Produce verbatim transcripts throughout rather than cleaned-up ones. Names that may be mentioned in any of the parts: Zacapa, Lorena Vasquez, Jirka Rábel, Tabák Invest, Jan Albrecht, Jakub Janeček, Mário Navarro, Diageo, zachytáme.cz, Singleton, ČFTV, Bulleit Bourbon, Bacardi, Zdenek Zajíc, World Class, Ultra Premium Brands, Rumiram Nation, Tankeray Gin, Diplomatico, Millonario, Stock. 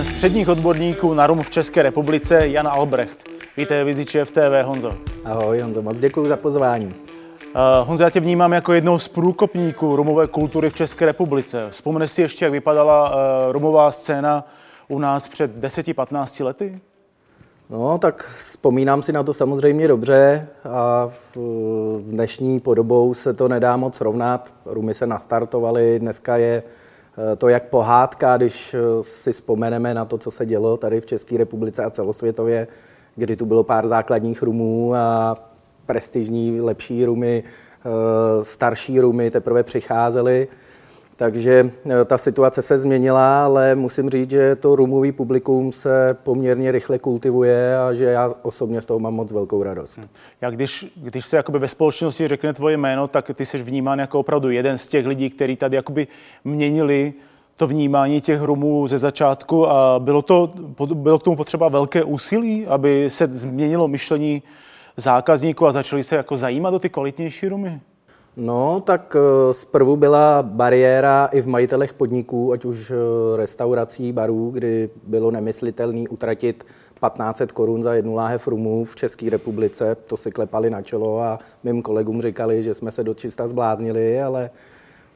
jeden z předních odborníků na rum v České republice, Jan Albrecht. Vítej vizi ČFTV, Honzo. Ahoj Honzo, moc děkuji za pozvání. Uh, Honzo, já tě vnímám jako jednou z průkopníků rumové kultury v České republice. Vzpomeneš si ještě, jak vypadala uh, rumová scéna u nás před deseti patnácti lety? No, tak vzpomínám si na to samozřejmě dobře a s dnešní podobou se to nedá moc srovnat. Rumy se nastartovaly, dneska je to jak pohádka, když si vzpomeneme na to, co se dělo tady v České republice a celosvětově, kdy tu bylo pár základních rumů a prestižní, lepší rumy, starší rumy teprve přicházely. Takže ta situace se změnila, ale musím říct, že to rumový publikum se poměrně rychle kultivuje a že já osobně z toho mám moc velkou radost. Já když, když se jakoby ve společnosti řekne tvoje jméno, tak ty jsi vnímán jako opravdu jeden z těch lidí, kteří tady jakoby měnili to vnímání těch rumů ze začátku, a bylo, to, bylo k tomu potřeba velké úsilí, aby se změnilo myšlení zákazníků a začali se jako zajímat o ty kvalitnější rumy. No, tak zprvu byla bariéra i v majitelech podniků, ať už restaurací, barů, kdy bylo nemyslitelné utratit patnáct set korun za jednu láhev rumu v České republice. To si klepali na čelo a mým kolegům říkali, že jsme se dočista zbláznili, ale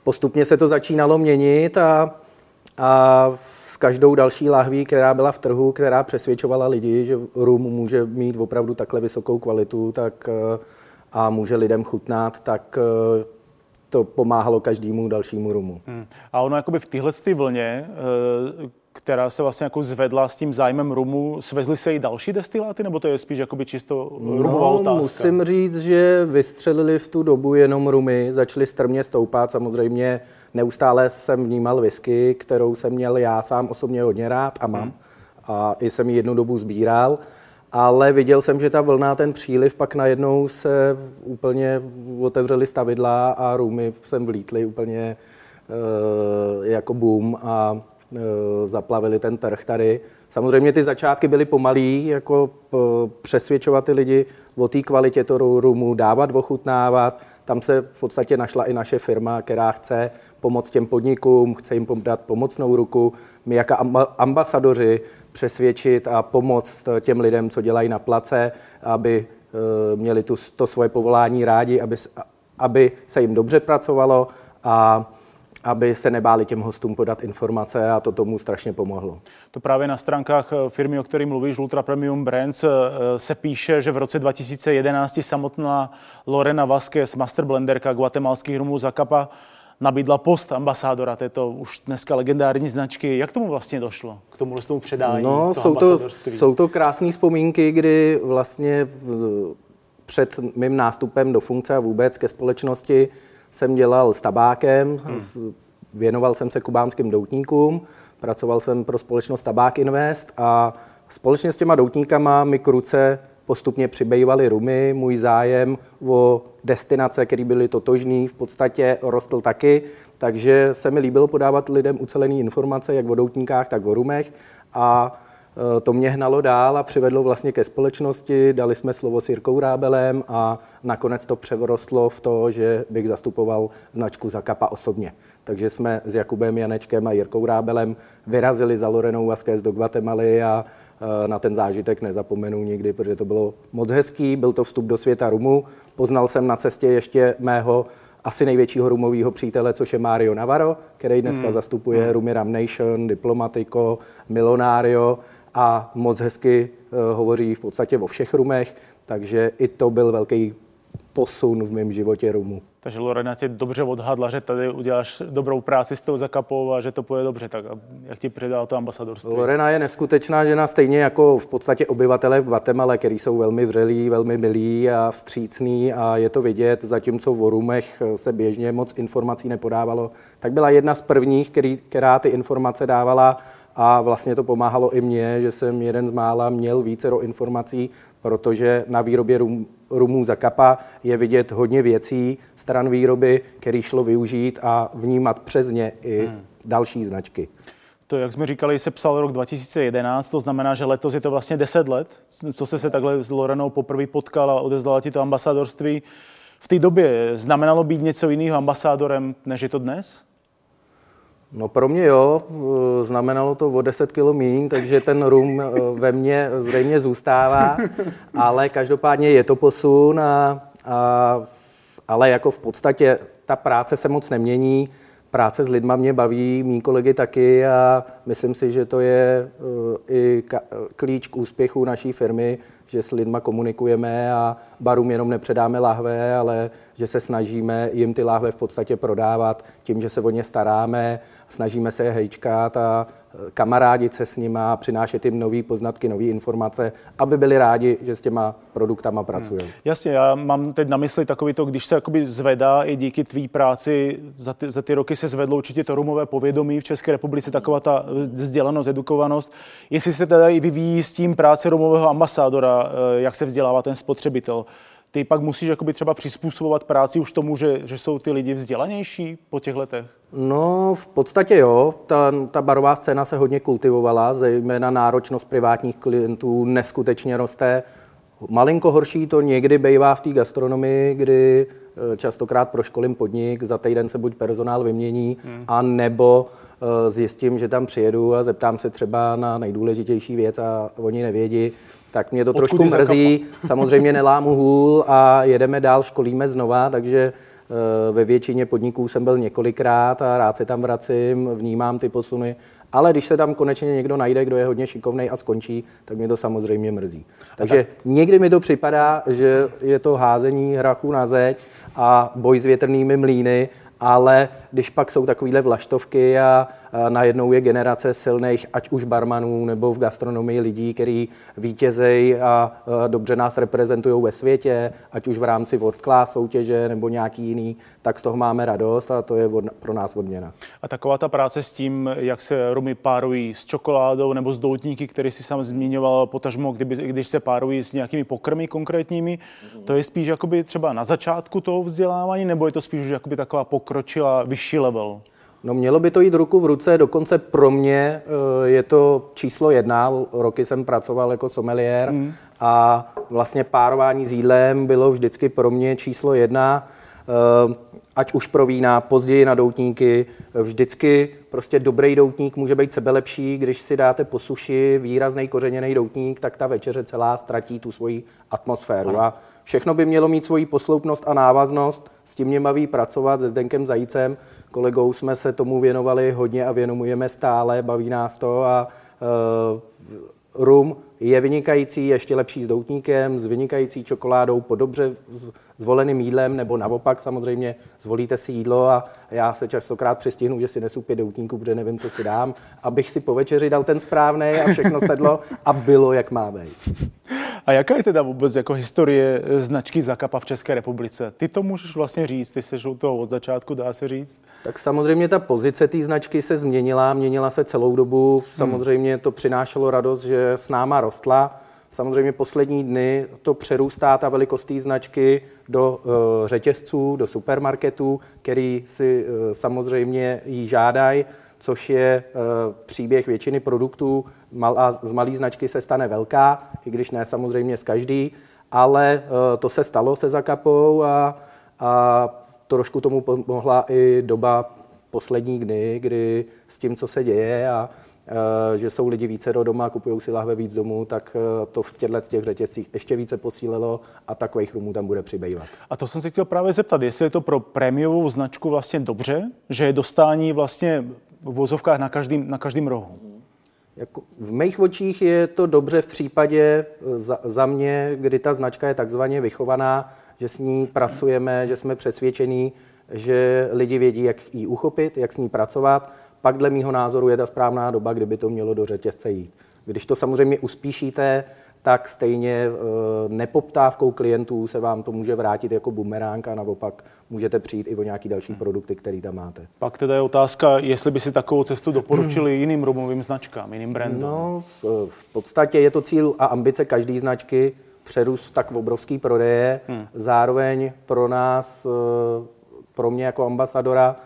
postupně se to začínalo měnit a, a s každou další lahví, která byla v trhu, která přesvědčovala lidi, že rum může mít opravdu takhle vysokou kvalitu, tak... a může lidem chutnat, tak to pomáhalo každému dalšímu rumu. Hmm. A ono jakoby v téhle vlně, která se vlastně jako zvedla s tím zájmem rumu, svezly se i další destiláty, nebo to je spíš jakoby čisto rumová no, otázka? Musím říct, že vystřelili v tu dobu jenom rumy, začaly strmě stoupat. Samozřejmě neustále jsem vnímal whisky, kterou jsem měl já sám osobně hodně rád a mám. Hmm. A i jsem ji jednu dobu sbíral. Ale viděl jsem, že ta vlna, ten příliv, pak najednou se úplně otevřely stavidla a rumy sem vlítly úplně e, jako boom a e, zaplavili ten trh tady. Samozřejmě ty začátky byly pomalý, jako p, přesvědčovat ty lidi o té kvalitě toho rumu, dávat, ochutnávat. Tam se v podstatě našla i naše firma, která chce pomoct těm podnikům, chce jim dát pomocnou ruku, my jako ambasadoři přesvědčit a pomoct těm lidem, co dělají na place, aby měli tu, to svoje povolání rádi, aby, aby se jim dobře pracovalo a aby se nebáli těm hostům podat informace, a to tomu strašně pomohlo. To právě na stránkách firmy, o které mluvíš, Ultra Premium Brands, se píše, že v roce dva tisíce jedenáct samotná Lorena Vasquez, master blenderka guatemalských rumů Zacapa, nabídla post ambasádora této už dneska legendární značky. Jak tomu vlastně došlo? K tomu tomu předání, no, to jsou ambasadorství? To, jsou to krásné vzpomínky, kdy vlastně před mým nástupem do funkce a vůbec ke společnosti jsem dělal s tabákem, hmm. věnoval jsem se kubánským doutníkům, pracoval jsem pro společnost Tabák Invest a společně s těma doutníkama mi k ruce postupně přibývaly rumy, můj zájem o destinace, které byly totožné, v podstatě rostl taky, takže se mi líbilo podávat lidem ucelené informace, jak o doutníkách, tak o rumech, a to mě hnalo dál a přivedlo vlastně ke společnosti, dali jsme slovo s Jirkou Rábelem a nakonec to přerostlo v to, že bych zastupoval značku Zacapa osobně. Takže jsme s Jakubem Janečkem a Jirkou Rábelem vyrazili za Lorenou Vasquez do Guatemaly a na ten zážitek nezapomenu nikdy, protože to bylo moc hezký, byl to vstup do světa rumu. Poznal jsem na cestě ještě mého asi největšího rumového přítele, což je Mário Navarro, který dneska mm. zastupuje mm. Rumiram Nation, Diplomatico, Millonario, a moc hezky uh, hovoří v podstatě o všech rumech, takže i to byl velký posun v mém životě rumu. Takže Lorena tě dobře odhadla, že tady uděláš dobrou práci s tou Zacapou a že to půjde dobře, tak jak ti předala to ambasadorství? Lorena je neskutečná žena, stejně jako v podstatě obyvatelé v Guatemala, který jsou velmi vřelí, velmi milí a vstřícní, a je to vidět, zatímco o rumech se běžně moc informací nepodávalo, tak byla jedna z prvních, který, která ty informace dávala. A vlastně to pomáhalo i mně, že jsem jeden z mála měl vícero informací, protože na výrobě rum, rumů Zacapa je vidět hodně věcí, stran výroby, který šlo využít a vnímat přes ně i hmm. další značky. To, jak jsme říkali, se psal rok dva tisíce jedenáct, to znamená, že letos je to vlastně deset let, co se se takhle s Lorenou poprvé potkala, odezvala ti to ambasadorství. V té době znamenalo být něco jiného ambasádorem, než je to dnes? No pro mě jo, znamenalo to o deset kilo míň, takže ten rum ve mně zřejmě zůstává, ale každopádně je to posun, a, a, ale jako v podstatě ta práce se moc nemění, práce s lidma mě baví, mý kolegy taky, a myslím si, že to je i klíč k úspěchu naší firmy, že s lidma komunikujeme a barům jenom nepředáme láhve, ale že se snažíme jim ty láhve v podstatě prodávat tím, že se o ně staráme, snažíme se je hejčkat a kamarádit se s nima, přinášet jim nový poznatky, nový informace, aby byli rádi, že s těma produktama pracují. Hmm. Jasně, já mám teď na mysli takový to, když se jakoby zvedá i díky tvý práci, za ty, za ty roky se zvedlo určitě to rumové povědomí v České republice, taková ta vzdělanost, edukovanost. Jestli se teda i vyvíjí s tím práce rumového ambasádora, jak se vzdělává ten spotřebitel, ty pak musíš jakoby třeba přizpůsobovat práci už tomu, že, že jsou ty lidi vzdělanější po těch letech? No v podstatě jo. Ta, ta barová scéna se hodně kultivovala, zejména náročnost privátních klientů neskutečně roste. Malinko horší to někdy bývá v té gastronomii, kdy častokrát proškolím podnik, za týden se buď personál vymění, hmm. a nebo zjistím, že tam přijedu a zeptám se třeba na nejdůležitější věc a oni nevědí. Tak mě to odkud trošku mrzí, samozřejmě nelámu hůl a jedeme dál, školíme znova, takže ve většině podniků jsem byl několikrát a rád se tam vracím, vnímám ty posuny, ale když se tam konečně někdo najde, kdo je hodně šikovnej a skončí, tak mě to samozřejmě mrzí. Takže tak. Někdy mi to připadá, že je to házení hrachu na zeď a boj s větrnými mlýny, ale když pak jsou takovýhle vlaštovky a najednou je generace silných, ať už barmanů nebo v gastronomii lidí, který vítězejí a dobře nás reprezentují ve světě, ať už v rámci World Class soutěže nebo nějaký jiný, tak z toho máme radost a to je pro nás odměna. A taková ta práce s tím, jak se rumy párují s čokoládou nebo s doutníky, který si sám zmiňoval, potažmo, kdyby, když se párují s nějakými pokrmy konkrétními, to je spíš jakoby třeba na začátku toho vzdělávání, nebo je to spíš jakoby taková pokročila vyšší level? No mělo by to jít ruku v ruce, dokonce pro mě je to číslo jedna. Roky jsem pracoval jako sommelier mm. a vlastně párování s jídlem bylo vždycky pro mě číslo jedna. Ať už pro vína, později na doutníky, vždycky prostě dobrý doutník může být sebelepší, když si dáte po suši výraznej kořeněný doutník, tak ta večeře celá ztratí tu svoji atmosféru. A všechno by mělo mít svoji posloupnost a návaznost, s tím mě baví pracovat, se Zdenkem Zajícem, kolegou jsme se tomu věnovali hodně a věnujeme stále, baví nás to a uh, rum je vynikající, ještě lepší s doutníkem, s vynikající čokoládou, po dobře zvoleným jídlem, nebo naopak samozřejmě zvolíte si jídlo a já se častokrát přestihnu, že si nesu pět doutníků, protože nevím, co si dám, abych si po večeři dal ten správnej a všechno sedlo a bylo, jak má být. A jaká je teda vůbec jako historie značky Zacapa v České republice? Ty to můžeš vlastně říct, ty seš u toho od začátku, dá se říct? Tak samozřejmě ta pozice té značky se změnila, měnila se celou dobu. Samozřejmě to přinášelo radost, že s náma rostla. Samozřejmě poslední dny to přerůstá ta velikost té značky do e, řetězců, do supermarketů, který si e, samozřejmě jí žádají, což je e, příběh většiny produktů. Mal, a z malé značky se stane velká, i když ne samozřejmě z každý, ale e, to se stalo se Zacapou a, a trošku tomu pomohla i doba poslední dny, kdy s tím, co se děje a že jsou lidi více do doma, kupují si lahve víc domů, tak to v těchto těch řetězcích ještě více posílilo a takových rumů tam bude přibývat. A to jsem se chtěl právě zeptat, jestli je to pro prémiovou značku vlastně dobře, že je dostání vlastně v vozovkách na každém na každém rohu. Jako v mých očích je to dobře v případě za, za mě, kdy ta značka je takzvaně vychovaná, že s ní pracujeme, že jsme přesvědčení, že lidi vědí, jak ji uchopit, jak s ní pracovat. Pak dle mýho názoru je ta správná doba, kdyby to mělo do řetězce jít. Když to samozřejmě uspíšíte, tak stejně nepoptávkou klientů se vám to může vrátit jako bumeránka a naopak můžete přijít i o nějaký další produkty, které tam máte. Pak teda je otázka, jestli by si takovou cestu doporučili jiným rumovým značkám, jiným brandům. No, v podstatě je to cíl a ambice každé značky přerůst tak v obrovský prodeje. Hmm. Zároveň pro nás, pro mě jako ambasadora,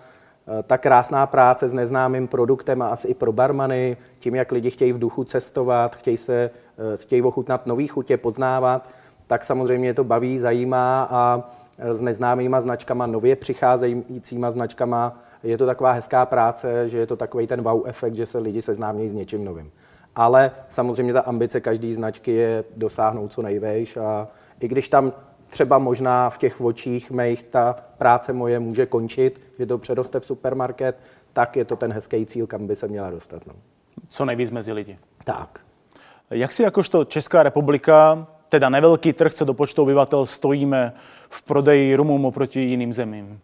ta krásná práce s neznámým produktem a asi i pro barmany, tím, jak lidi chtějí v duchu cestovat, chtějí se, chtějí ochutnat nový chutě, poznávat, tak samozřejmě to baví, zajímá a s neznámýma značkama, nově přicházejícíma značkama. Je to taková hezká práce, že je to takový ten wow efekt, že se lidi seznámějí s něčím novým. Ale samozřejmě ta ambice každé značky je dosáhnout co nejvejš, a i když tam třeba možná v těch očích mých ta práce moje může končit, že to přeroste v supermarket, tak je to ten hezký cíl, kam by se měla dostat. No. Co nejvíc mezi lidi. Tak. Jak si jakožto Česká republika, teda nevelký trh, co do počtu obyvatel, stojíme v prodeji rumům oproti jiným zemím?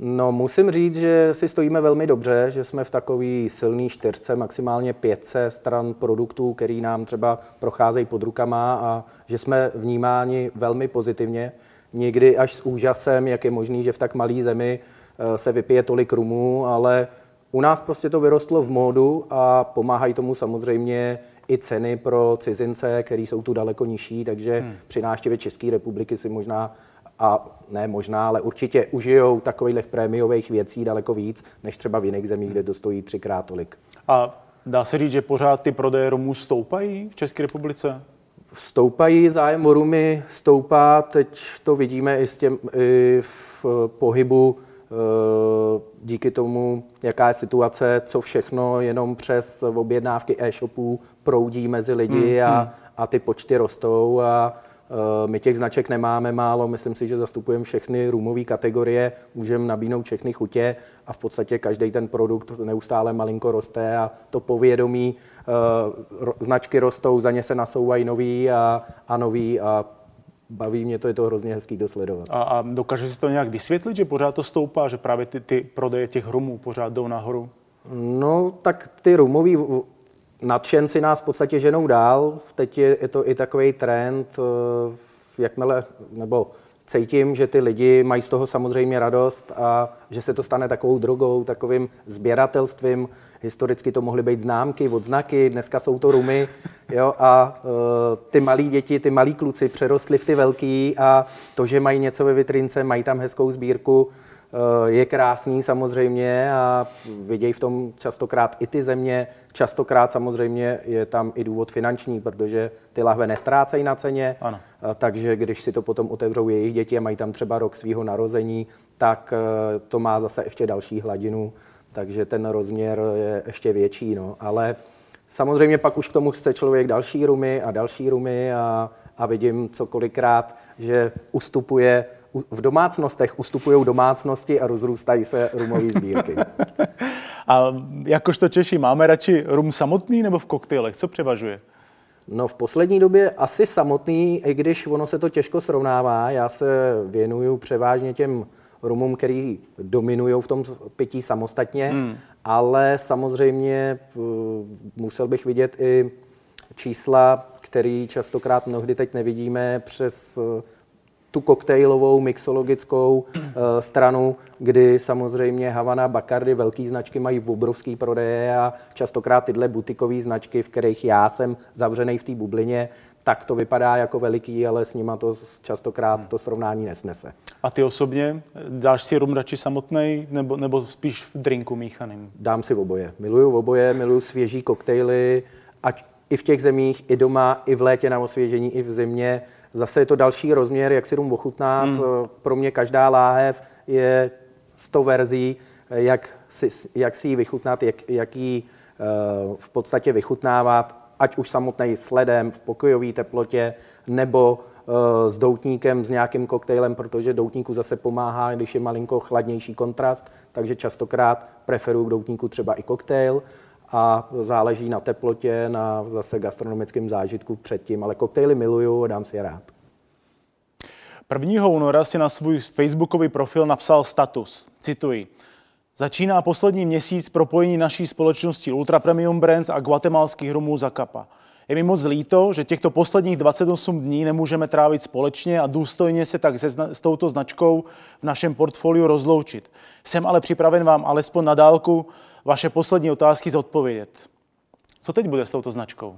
No, musím říct, že si stojíme velmi dobře, že jsme v takový silný čtyřce, maximálně pětce stran produktů, který nám třeba procházejí pod rukama, a že jsme vnímáni velmi pozitivně. Někdy až s úžasem, jak je možný, že v tak malé zemi se vypije tolik rumů, ale u nás prostě to vyrostlo v módu a pomáhají tomu samozřejmě i ceny pro cizince, které jsou tu daleko nižší, takže hmm. při návštěvě České republiky si možná, a ne možná, ale určitě užijou takových prémiových věcí daleko víc, než třeba v jiných zemích, kde to stojí třikrát tolik. A dá se říct, že pořád ty prodeje rumů stoupají v České republice? Stoupají, zájem o rumy stoupá, teď to vidíme i, s těm, i v pohybu díky tomu, jaká je situace, co všechno jenom přes objednávky e-shopů proudí mezi lidi mm, a, mm. a ty počty rostou, a my těch značek nemáme málo, myslím si, že zastupujeme všechny rumové kategorie, můžeme nabídnout všechny chutě a v podstatě každý ten produkt neustále malinko roste a to povědomí, značky rostou, za ně se nasouvají nový a, a nový a baví mě to, je to hrozně hezký dosledovat. A, a dokáže si to nějak vysvětlit, že pořád to stoupá, že právě ty, ty prodeje těch rumů pořád jdou nahoru? No, tak ty rumový nadšenci nás v podstatě ženou dál. Teď je, je to i takový trend, jakmile, nebo cítím, že ty lidi mají z toho samozřejmě radost a že se to stane takovou drogou, takovým sběratelstvím. Historicky to mohly být známky, odznaky, dneska jsou to rumy. Jo, a uh, ty malí děti, ty malí kluci přerostli v ty velký a to, že mají něco ve vitrince, mají tam hezkou sbírku, uh, je krásný samozřejmě a vidějí v tom častokrát i ty země. Častokrát samozřejmě je tam i důvod finanční, protože ty lahve nestrácejí na ceně, ano. Uh, takže když si to potom otevřou jejich děti a mají tam třeba rok svého narození, tak uh, to má zase ještě další hladinu. Takže ten rozměr je ještě větší, no. Ale samozřejmě pak už k tomu chce člověk další rumy a další rumy a, a vidím cokolikrát, že ustupuje, v domácnostech ustupují domácnosti a rozrůstají se rumové sbírky. A jakožto Češi máme radši rum samotný nebo v koktejlech? Co převažuje? No, v poslední době asi samotný, i když ono se to těžko srovnává. Já se věnuju převážně těm rumům, který dominují v tom pití samostatně, hmm. ale samozřejmě musel bych vidět i čísla, které častokrát mnohdy teď nevidíme přes tu koktejlovou, mixologickou stranu, kdy samozřejmě Havana, Bacardi, velké značky mají obrovský prodeje a častokrát tyhle butikové značky, v kterých já jsem zavřený v té bublině, tak to vypadá jako veliký, ale s nima to častokrát to srovnání nesnese. A ty osobně? Dáš si rum radši samotnej nebo, nebo spíš v drinku míchaným? Dám si oboje. Miluju oboje, miluju svěží koktejly, ať i v těch zemích, i doma, i v létě na osvěžení, i v zimě. Zase je to další rozměr, jak si rum ochutnat. Hmm. Pro mě každá láhev je sto verzí, jak si, jak si ji vychutnat, jak, jak ji uh, v podstatě vychutnávat, ať už samotnej s ledem v pokojové teplotě, nebo uh, s doutníkem, s nějakým koktejlem, protože doutníku zase pomáhá, když je malinko chladnější kontrast, takže častokrát preferuju k doutníku třeba i koktejl a záleží na teplotě, na zase gastronomickém zážitku předtím, ale koktejly miluju a dám si je rád. prvního února si na svůj facebookový profil napsal status, cituji: "Začíná poslední měsíc propojení naší společnosti Ultra Premium Brands a guatemalských rumů Zacapa. Je mi moc líto, že těchto posledních dvacet osm dní nemůžeme trávit společně a důstojně se tak se, s touto značkou v našem portfoliu rozloučit. Jsem ale připraven vám alespoň na dálku vaše poslední otázky zodpovědět." Co teď bude s touto značkou?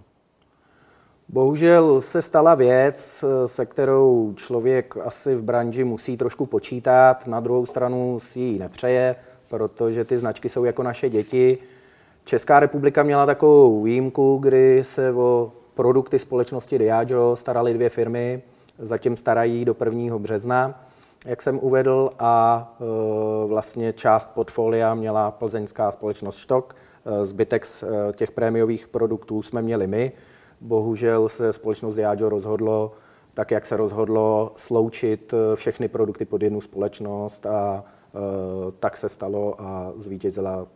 Bohužel se stala věc, se kterou člověk asi v branži musí trošku počítat, na druhou stranu si ji nepřeje, protože ty značky jsou jako naše děti. Česká republika měla takovou výjimku, kdy se o produkty společnosti Diageo staraly dvě firmy, zatím starají do prvního března, jak jsem uvedl, a vlastně část portfolia měla plzeňská společnost Stock. Zbytek z těch prémiových produktů jsme měli my. Bohužel se společnost Diageo rozhodlo, tak jak se rozhodlo, sloučit všechny produkty pod jednu společnost a tak se stalo a zvítězila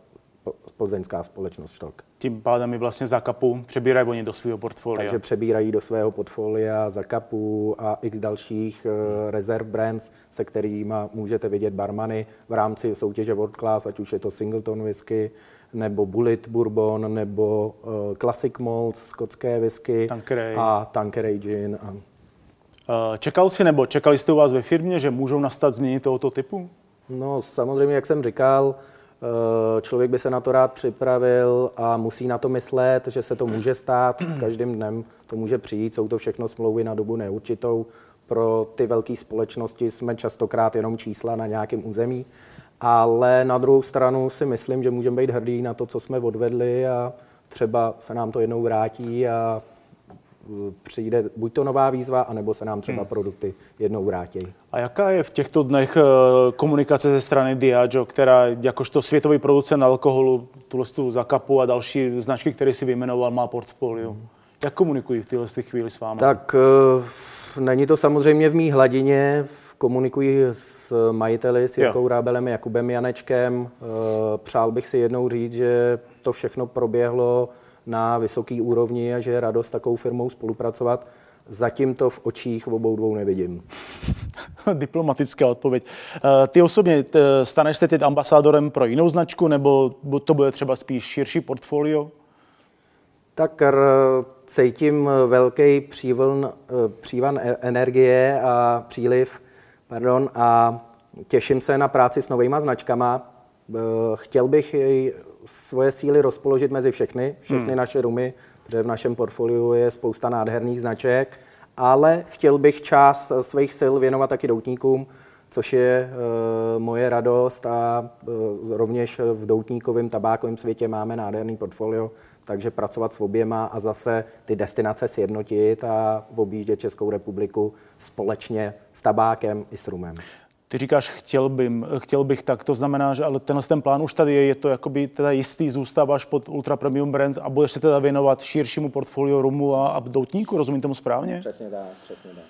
plzeňská společnost Stock. Tím pádem i vlastně Zacapu přebírají oni do svého portfolia. Takže přebírají do svého portfolia Zacapu a x dalších hmm. reserve brands, se kterými můžete vidět barmany v rámci soutěže World Class, ať už je to Singleton whisky, nebo Bulleit Bourbon, nebo Classic Malt, skotské whisky Tankeray. a Tankeray Gin. A... Čekal jsi nebo čekali jste u vás ve firmě, že můžou nastat změny tohoto typu? No samozřejmě, jak jsem říkal, člověk by se na to rád připravil a musí na to myslet, že se to může stát. Každým dnem to může přijít. Jsou to všechno smlouvy na dobu neurčitou. Pro ty velké společnosti jsme častokrát jenom čísla na nějakém území. Ale na druhou stranu si myslím, že můžeme být hrdí na to, co jsme odvedli a třeba se nám to jednou vrátí a přijde buď to nová výzva, anebo se nám třeba produkty jednou vrátí. A jaká je v těchto dnech komunikace ze strany Diageo, která jakožto světový producent alkoholu, tuhle Zacapu a další značky, které si vyjmenoval, má portfolio? Hmm. Jak komunikují v téhle chvíli s vámi? Tak není to samozřejmě v mý hladině. Komunikují s majiteli, s Jirkou Rábelem, Jakubem Janečkem. Přál bych si jednou říct, že to všechno proběhlo na vysoký úrovni a že je radost takovou firmou spolupracovat. Zatím to v očích obou dvou nevidím. Diplomatická odpověď. Ty osobně staneš se teď ambasádorem pro jinou značku, nebo to bude třeba spíš širší portfolio? Tak cítím velký přívln, přívan energie a příliv pardon, a těším se na práci s novýma značkama. Chtěl bych svoje síly rozpoložit mezi všechny, všechny hmm. naše rumy, protože v našem portfoliu je spousta nádherných značek, ale chtěl bych část svých sil věnovat taky doutníkům, což je e, moje radost a e, rovněž v doutníkovém tabákovém světě máme nádherný portfolio, takže pracovat s oběma a zase ty destinace sjednotit a objíždět Českou republiku společně s tabákem i s rumem. Ty říkáš, chtěl, bym, chtěl bych tak, to znamená, že ale tenhle ten plán už tady je, je to jakoby teda jistý, zůstáváš pod Ultra Premium Brands a budeš se teda věnovat širšímu portfoliu rumu a, a doutníku, rozumím tomu správně? Přesně tak, přesně tak.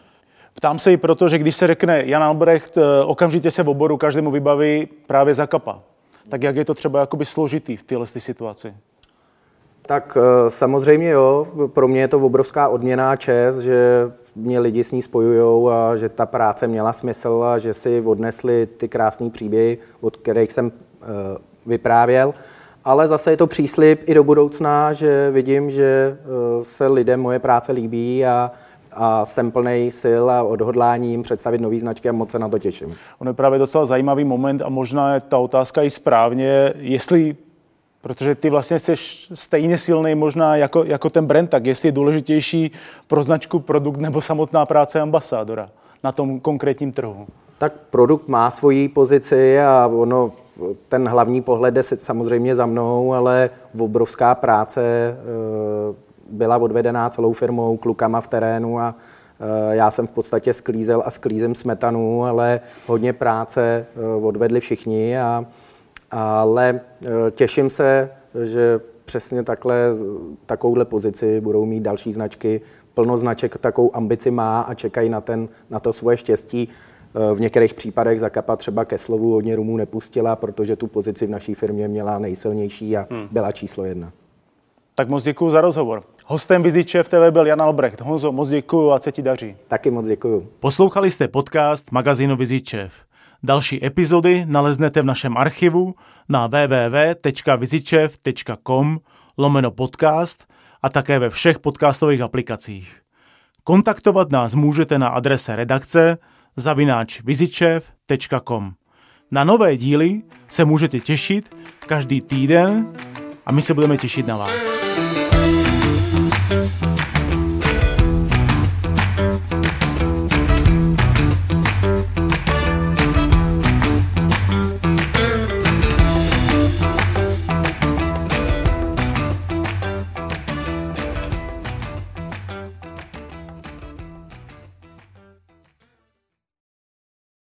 Ptám se i proto, že když se řekne Jan Albrecht, okamžitě se v oboru každému vybaví právě Zacapa. Tak jak je to třeba jakoby složitý v téhle situaci? Tak samozřejmě jo, pro mě je to obrovská odměná čest, že mě lidi s ní spojujou a že ta práce měla smysl a že si odnesli ty krásné příběhy, od kterých jsem vyprávěl. Ale zase je to příslib i do budoucna, že vidím, že se lidem moje práce líbí a a jsem plnej sil a odhodláním představit nový značky a moc se na to těším. On je právě docela zajímavý moment a možná je ta otázka i správně, jestli, protože ty vlastně jsi stejně silný možná jako, jako ten brand, tak jestli je důležitější pro značku produkt nebo samotná práce ambasádora na tom konkrétním trhu. Tak produkt má svoji pozici a ono, ten hlavní pohled jde samozřejmě za mnou, ale obrovská práce e- byla odvedená celou firmou, klukama v terénu a e, já jsem v podstatě sklízel a sklízím smetanu, ale hodně práce e, odvedli všichni, a, ale e, těším se, že přesně takhle, takovouhle pozici budou mít další značky. Plno značek takovou ambici má a čekají na, ten, na to svoje štěstí. E, v některých případech Zacapa třeba ke slovu hodně rumů nepustila, protože tu pozici v naší firmě měla nejsilnější a hmm. byla číslo jedna. Tak moc děkuju za rozhovor. Hostem Viziče v té vé byl Jan Albrecht. Honzo, moc děkuju a se ti daří. Taky moc děkuju. Poslouchali jste podcast magazínu Vizičev. Další epizody naleznete v našem archivu na www tečka vizičev tečka com lomeno podcast a také ve všech podcastových aplikacích. Kontaktovat nás můžete na adrese redakce zavináč vizičev tečka com. Na nové díly se můžete těšit každý týden a my se budeme těšit na vás.